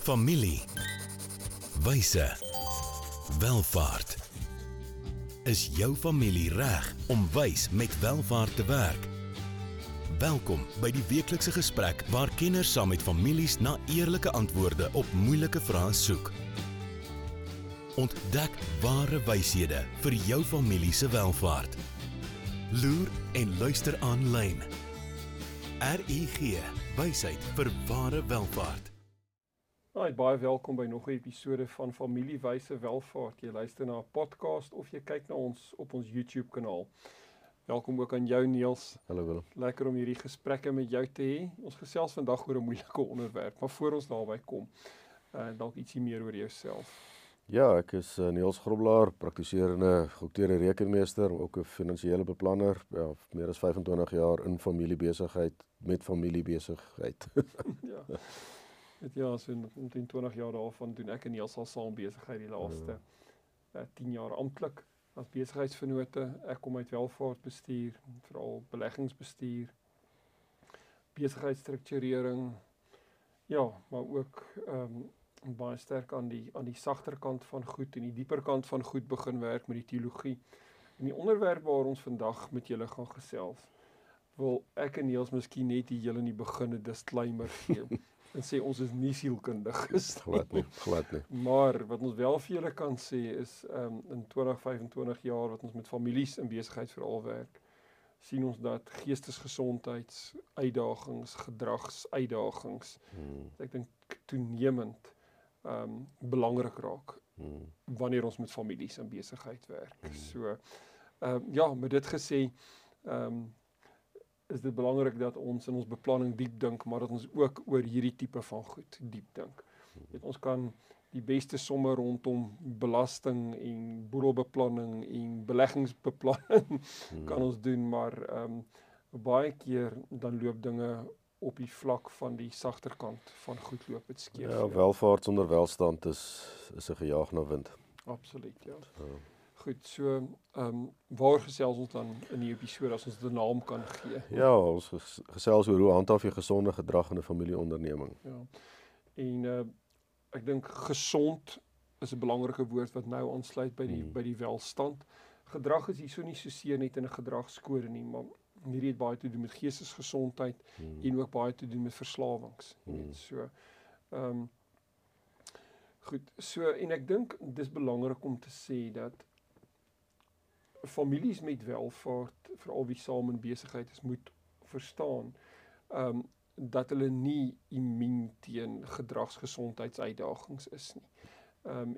Familiewyse Welvaart. Is jou familie reg om wys met welvaart te werk? Welkom by die weeklikse gesprek waar kenners saam met families na eerlike antwoorde op moeilike vrae soek. Ontdek ware wyshede vir jou familie se welvaart. Loer en luister aanlyn. RIG, wysheid vir ware welvaart. Baie welkom by nog 'n episode van Familiewyse Welvaart. Jy luister na 'n podcast of jy kyk na ons op ons YouTube kanaal. Welkom ook aan jou, Niels. Hallo Willem. Lekker om hierdie gesprekke met jou te hê. Ons gesels vandag oor 'n moeilike onderwerp, maar voor ons daarby kom, dalk ietsie meer oor jouself. Ja, ek is Niels Grobbelaar, praktiserende geouditeerde rekenmeester, ook 'n finansiële beplanner, ja, meer as 25 jaar in familiebesigheid, met familiebesigheid. Ja. Ja, so omtrent 20 jaar daarvan doen ek en Niels al saam besigheid die laaste 10 jaar amptelik as besigheidsvennote. Ek kom uit welvaartbestuur, veral beleggingsbestuur, besigheidsstrukturering, ja, maar ook baie sterk aan die sagter kant van goed en die dieper kant van goed begin werk met die teologie. En die onderwerp waar ons vandag met julle gaan gesels, wil ek en Niels miskien net julle in die begin 'n disclaimer gee. En sê, ons is nie sielkundig. Glad nie. Maar wat ons wel vir julle kan sê is, in 20-25 jaar wat ons met families in besigheid veral werk, sien ons dat geestesgesondheids uitdagings, gedragsuitdagings, ek dink toenemend belangrik raak, wanneer ons met families in besigheid werk. So, ja, met dit gesê, is dit belangrik dat ons in ons beplanning diep dink, maar dat ons ook oor hierdie tipe van goed diep dink. Ons kan die beste somme rondom belasting en boedelbeplanning en beleggingsbeplanning kan ons doen, maar baie keer dan loop dinge op die vlak van die sagter kant van goed loop het skeef. Ja, welvaart sonder welstand is 'n gejaag na wind. Absoluut, ja. Goed, so waar gesels ons dan in die episode as ons die naam kan gee? Ja, ons gesels oor hoe handhaaf jy gesonde gedrag in 'n familieonderneming. Ja. En ek dink gesond is 'n belangrike woord wat nou aansluit by die welstand. Gedrag is hierso nie soseer net in 'n gedragskode nie, maar hierdie het baie te doen met geestesgesondheid en ook baie te doen met verslawings. So goed, so en ek dink dis belangrik om te sê dat families met welvaart, veral wie saam in besigheid is, moet verstaan dat hulle nie immuun teen gedragsgesondheidsuitdagings is nie.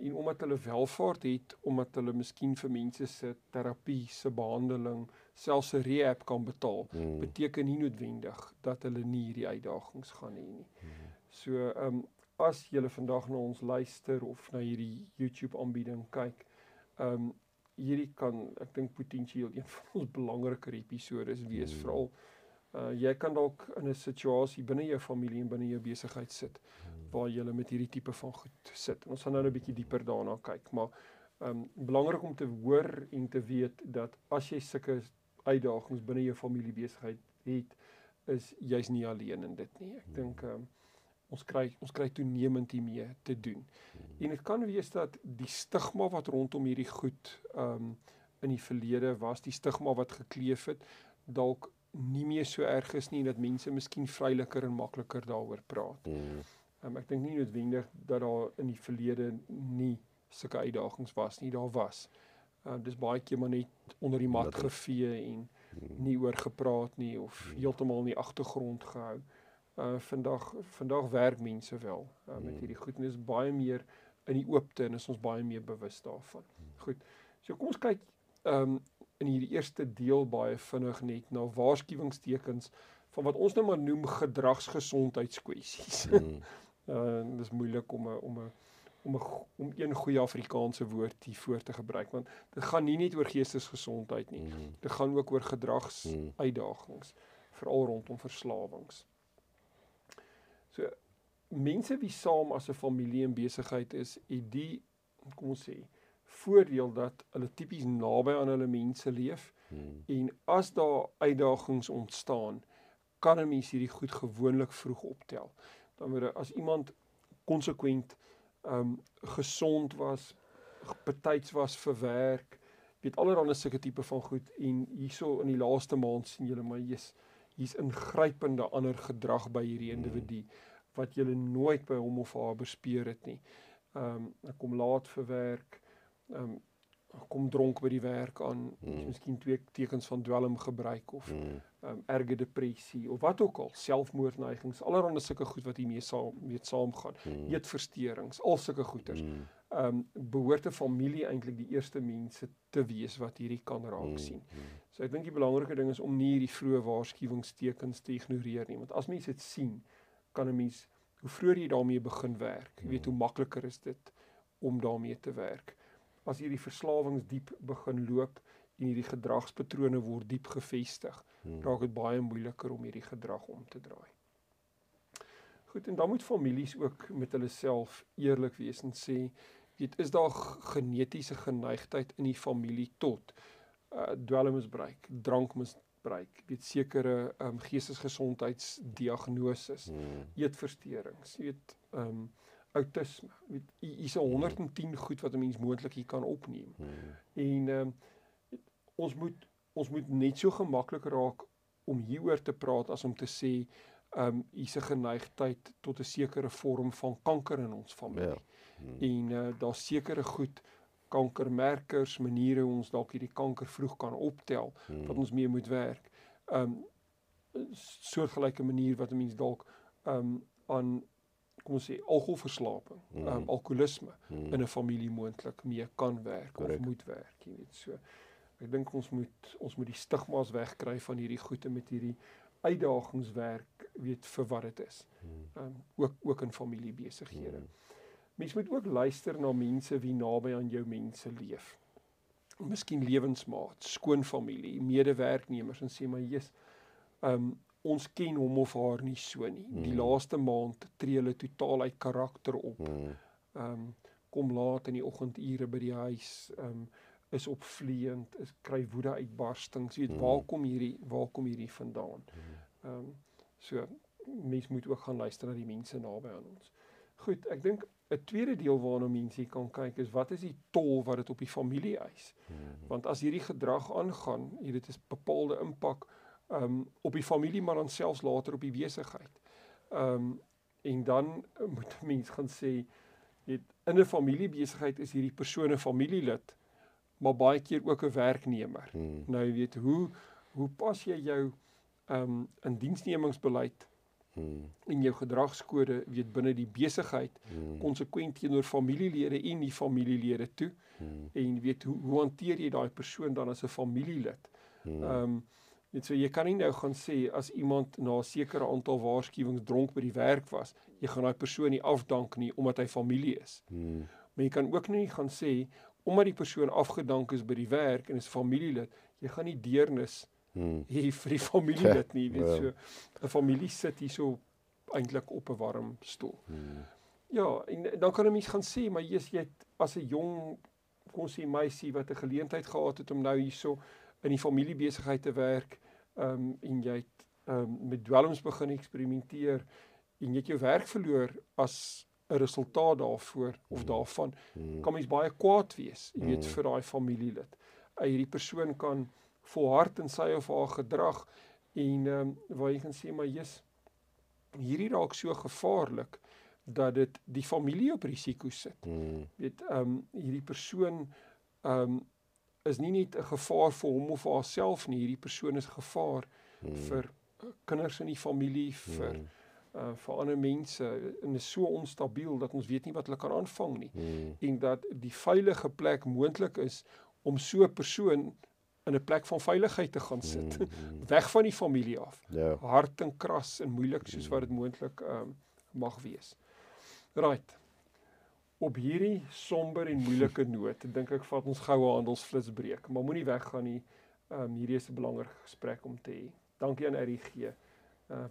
En omdat hulle welvaart het, omdat hulle miskien vir mense se terapie, se behandeling, selfs 'n rehab kan betaal, beteken nie noodwendig dat hulle nie hierdie uitdagings gaan hê nie. So as julle vandag na ons luister of na hierdie YouTube aanbieding kyk, hierdie kan, ek dink, potensieel een van ons belangriker episodes wees, veral, jy kan dalk in 'n situasie binne jou familie en binne jou besigheid sit, waar jy met hierdie tipe van goed sit. En ons gaan nou 'n bietjie dieper daarna kyk, maar belangrik om te hoor en te weet dat as jy sulke uitdagings binne jou familie besigheid het, is jy's nie alleen in dit nie. Ek dink ons kry toenemend hiermee te doen. En dit kan wees dat die stigma wat rondom hierdie goed in die verlede was, die stigma wat gekleef het, dalk nie meer so erg is nie, dat mense miskien vryliker en makliker daaroor praat. Ek dink nie noodwendig dat daar in die verlede nie sulke uitdagings was nie, daar was. Dis baie keer maar net onder die mat gevee en nie oor gepraat nie, of heeltemal in die agtergrond gehou. Vandag werk mense wel met hierdie goed, en is baie meer in die oopte, en is ons baie meer bewus daarvan. Goed, so kom ons kyk in hierdie eerste deel baie vinnig net na waarskuwingstekens van wat ons nou maar noem gedragsgesondheidskwessies. Dit is moeilik om een goeie Afrikaanse woord hiervoor te gebruik, want dit gaan nie net oor geestesgesondheid nie, dit gaan ook oor gedragsuitdagings, veral rondom verslawings. So, mense wie saam as 'n familie in besigheid is, het die, kom ons sê, voordeel dat hulle tipies naby aan hulle mense leef, en as daar uitdagings ontstaan, kan 'n mens hierdie goed gewoonlik vroeg optel. Dan word as iemand consequent gezond was, betyds was vir werk, weet allerhande sulke tipe van goed, en hierso in die laaste maand sien julle maar hier's ingrypende ander gedrag by hierdie individu wat julle nooit by hom of haar bespeer het nie. Ek kom laat vir werk, ek kom dronk by die werk aan, miskien twee tekens van dwelm gebruik of erge depressie of wat ook al, selfmoordneigings, allerhande sulke goed wat hiermee saamgaan, eetversteurings, al sulke goeters. Behoort 'n familie eintlik die eerste mense te wees wat hierdie kan raak sien. So ek dink die belangrike ding is om nie hierdie vroeë waarskuwingstekens te ignoreer nie, want as mens dit sien, kan 'n mens, hoe vroeër jy daarmee begin werk, jy weet hoe makliker is dit om daarmee te werk. As hierdie verslawings diep begin loop en hierdie gedragspatrone word diep gevestig, raak dit baie moeiliker om hierdie gedrag om te draai. Goed, en dan moet families ook met hulle self eerlik wees en sê, weet, is daar genetiese geneigtheid in die familie tot dwelmmisbruik, drankmisbruik, weet, sekere geestesgesondheidsdiagnoses, eetversteurings, weet, autisme, weet, hier is 110 goed wat 'n mens moontlik hier kan opneem. En weet, ons moet net so gemaklik raak om hieroor te praat as om te sê, hier is 'n geneigtheid tot 'n sekere vorm van kanker in ons familie. En daar's sekere goed, kankermerkers, maniere hoe ons dalk hierdie kanker vroeg kan optel, wat ons mee moet werk. Soortgelyke manier wat 'n mens dalk aan, kom ons sê, alkoholverslaping, alkoholisme in 'n familie moontlik mee kan werk of moet werk, jy weet. So ek dink ons moet die stigmas wegkry van hierdie goed en met hierdie uitdagingswerk, weet, vir wat het is. Ook in familiebesighede. Mens moet ook luister na mense wie naby aan jou mense leef. Miskien lewensmaat, skoonfamilie, medewerknemers, en sê maar, ons ken hom of haar nie so nie. Die laaste maand tree hulle totaal uit karakter op. Kom laat in die oggendure by die huis, is opvleend, kry woede uitbarstings, weet, waar kom hierdie vandaan? So, mens moet ook gaan luister na die mense naby aan ons. Goed, ek dink, 'n tweede deel waarna mense kan kyk is, wat is die tol wat dit op die familie eis? Want as hierdie gedrag aangaan, dit is bepaalde impak op die familie, maar dan selfs later op die besigheid. En dan moet mens gaan sê, in 'n familiebesigheid is hierdie persoon 'n familielid, maar baie keer ook 'n werknemer. Nou, jy weet, hoe pas jy jou indiensnemingsbeleid en jou gedragskode, weet, binne die besigheid, konsekwent teenoor familielede en nie familielede toe, en weet, hoe hanteer jy daai persoon dan as 'n familielid? Weet, so jy kan nie nou gaan sê, as iemand na 'n sekere aantal waarskuwings dronk by die werk was, jy gaan daai persoon nie afdank nie, omdat hy familie is. Maar jy kan ook nie gaan sê, omdat die persoon afgedank is by die werk en is familielid, jy gaan nie deernis hê vir die familielid nie, weet, so 'n familie sit hier so eintlik op 'n warm stoel. Ja, en dan kan 'n mens gaan sê, maar jy het as 'n jong, kom ons sê, meisie wat 'n geleentheid gehad het om nou hier so in die familiebesigheid te werk, en jy het met dwelms begin eksperimenteer, en jy het jou werk verloor as resultaat daarvoor, of daarvan, kan mens baie kwaad wees, jy weet, vir die familielid. Hierdie persoon kan volhard in sy of haar gedrag, en waar jy kan sê, maar hierdie raak so gevaarlik, dat dit die familie op risiko sit. Weet, hierdie persoon is nie net 'n gevaar vir hom of haarself nie, hierdie persoon is gevaar vir kinders in die familie, vir vir ander mense, en is so onstabiel, dat ons weet nie wat hulle kan aanvang nie, en dat die veilige plek moontlik is, om so 'n persoon in 'n plek van veiligheid te gaan sit, weg van die familie af, hard en kras en moeilik, soos wat het moontlik mag wees. Right, op hierdie somber en moeilike noot, dink ek vat ons goue handelsflits breek, maar moenie weggaan nie, hierdie is 'n belangrike gesprek om te hê. Dankie aan RIG,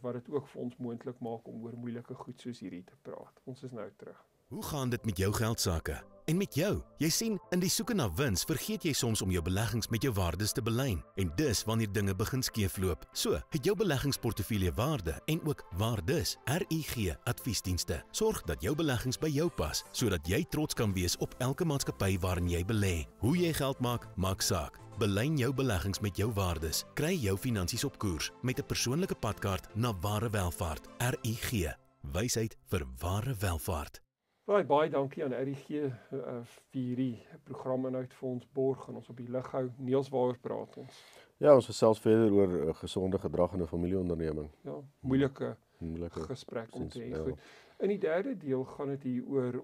wat het ook vir ons moontlik maak om oor moeilike goed soos hierdie te praat. Ons is nou terug. Hoe gaan dit met jou geldsaake? En met jou, jy sien, in die soeke na wins vergeet jy soms om jou beleggings met jou waardes te belyn. En dis wanneer dinge begin skeefloop. So, het jou beleggingsportefeulje waarde en ook waardes, RIG adviesdienste. Sorg dat jou beleggings by jou pas, sodat jy trots kan wees op elke maatskappy waarin jy belê. Hoe jy geld maak, maak saak. Belyn jou beleggings met jou waardes. Kry jou finansies op koers met 'n persoonlike padkaart na ware welvaart. RIG, wysheid vir ware welvaart. Baie dankie aan RIG vir hierdie programinhoud vir ons borg en ons op die lig hou. Niels, waaroor praat ons? Ja, ons gesels verder oor gesonde gedrag in 'n familieonderneming. Ja, moeilike gesprek om te hê. Ja. In die derde deel gaan dit hier oor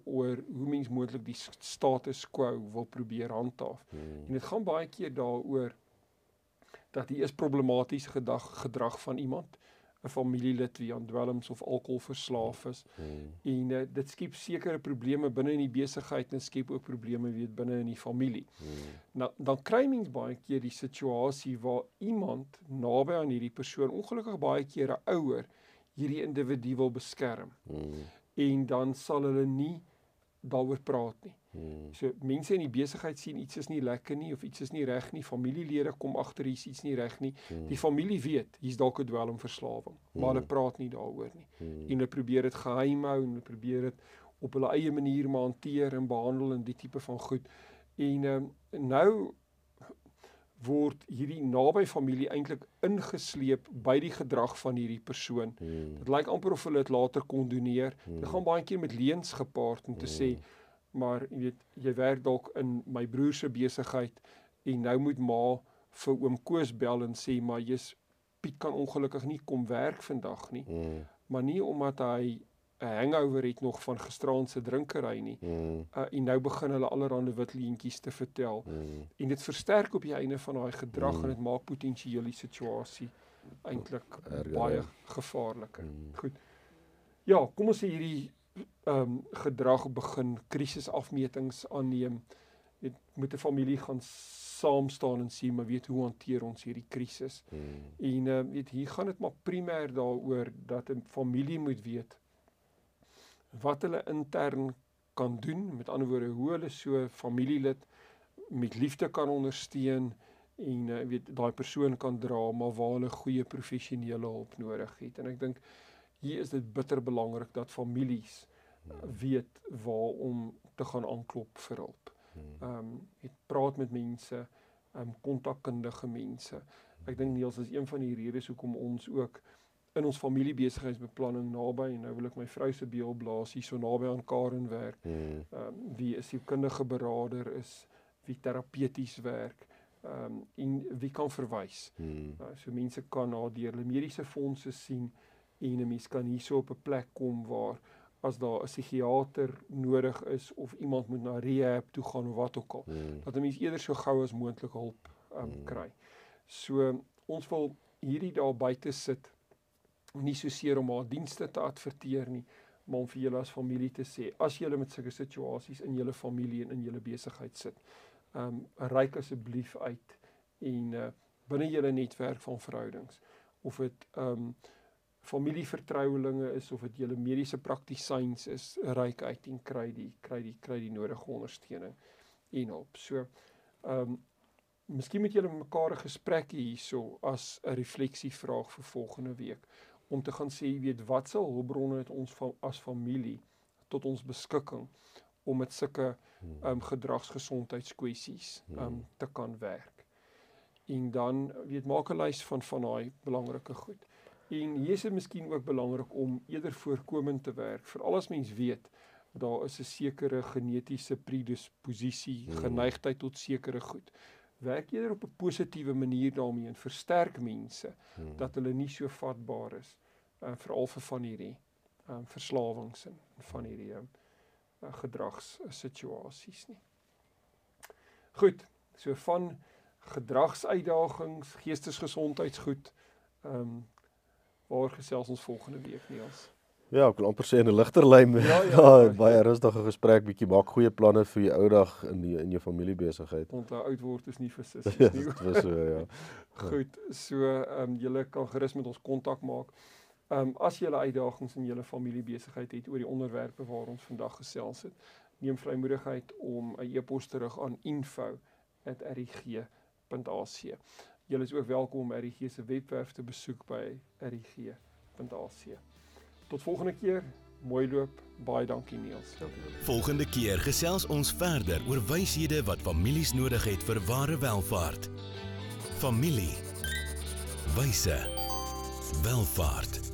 hoe mens moontlik die status quo wil probeer handhaaf. En dit gaan baie keer daaroor dat hier is problematies gedrag van iemand. 'n familielid wie aan dwelms of alkohol verslaaf is. En dit skep sekere probleme binne in die besigheid en skep ook probleme weet binne in die familie. Nou, dan kry mens baie keer die situasie waar iemand naby aan hierdie persoon, ongelukkig baie keer 'n ouer, hierdie individu wil beskerm. En dan sal hulle nie daaroor praat nie. So mense in die besigheid sien iets is nie lekker nie of iets is nie reg nie. Familielede kom agter hier is iets nie reg nie. Die familie weet hier's dalk 'n dwelmverslawing, maar hulle praat nie daaroor nie. En hulle probeer dit geheim hou en hulle probeer dit op hulle eie manier maar hanteer en behandel en die tipe van goed. En nou word hierdie naby familie eintlik ingesleep by die gedrag van hierdie persoon. Dit lyk amper of hulle dit later kondoneer. Dit gaan baie keer met leuns gepaard om te sê, maar jy weet, jy werk dalk in my broer se besigheid en nou moet ma vir oom Koos bel en sê, maar jy's Piet kan ongelukkig nie kom werk vandag nie. Maar nie omdat hy 'n hangover het nog van gisteraand se drinkery nie. En nou begin hulle allerhande wit leentjies te vertel. En dit versterk op die einde van daai gedrag en dit maak potensiële situasie eintlik baie gevaarliker. Goed. Ja, kom ons sê hierdie gedrag begin krisisafmetings aanneem. Dit moet 'n familie gaan saam staan en sê, maar weet hoe hanteer ons hierdie krisis? En weet hier gaan dit maar primêr daaroor dat 'n familie moet weet wat hulle intern kan doen, met ander woorde hoe hulle so familielid met liefde kan ondersteun en weet daai persoon kan dra, maar waar hulle goeie professionele hulp nodig het. En ek dink hier is dit bitter belangrik dat families weet waar om te gaan aanklop vir hulp. Het praat met mense, kontakkundige mense. Ek dink Niels is een van die redes hoekom ons ook in ons familiebesigheidsbeplanning naby, en nou wil ek my vrou se beel blaas, hier so naby aan Karen werk, wie is sielkundige beraader is, wie terapeuties werk, en wie kan verwys. So mense kan na deur hulle mediese fondse sien, en 'n mens kan hierso op 'n plek kom waar as daar 'n psigiater nodig is of iemand moet na rehab toe gaan of wat ook al, dat 'n mens eerder so gou as moontlik hulp kry. So ons wil hierdie daar buite sit, nie soseer om haar dienste te adverteer nie, maar om vir julle as familie te sê, as julle met sulke situasies in julle familie en in julle besigheid sit, reik asseblief uit en binne julle netwerk van verhoudings, of dit familievertrouelinge is, of dit julle mediese praktisyns is, reik uit en kry die nodige ondersteuning en hulp. So, miskien moet julle mekaar 'n gesprek hierso as 'n refleksievraag vir volgende week, om te gaan sê, weet, wat sal hulpbronne het ons as familie tot ons beskikking om met sulke gedragsgesondheidskwessies te kan werk. En dan, weet, maak 'n lys van daai belangrike goed. En hier is dit miskien ook belangrik om eerder voorkomend te werk, veral as mens weet, daar is 'n sekere genetiese predisposisie, geneigtheid tot sekere goed. Werk eerder op 'n positiewe manier daarmee en versterk mense dat hulle nie so vatbaar is veral vir van hierdie verslawings en van hierdie gedragssituasies nie. Goed, so van gedragsuitdagings, geestesgesondheidsgoed, waar gesels ons volgende week, Niels? Ja, ek wil amper sê in 'n ligter lyn, baie rustige gesprek, bietjie maak goeie planne vir jou ou dag in jou familiebesigheid. Onthou, oud word is nie vir sissies nie. Goed, so julle kan gerus met ons kontak maak. As julle uitdagings in julle familiebesigheid het oor die onderwerpe waar ons vandag gesels het, neem vrymoedigheid om 'n e-pos terug aan info@rig.ac. Julle is ook welkom om RIG se webwerf te besoek by rig.ac. Tot volgende keer, mooi loop, baie dankie Niels. Volgende keer gesels ons verder oor wyshede wat families nodig het vir ware welvaart. Familie, wyse, welvaart.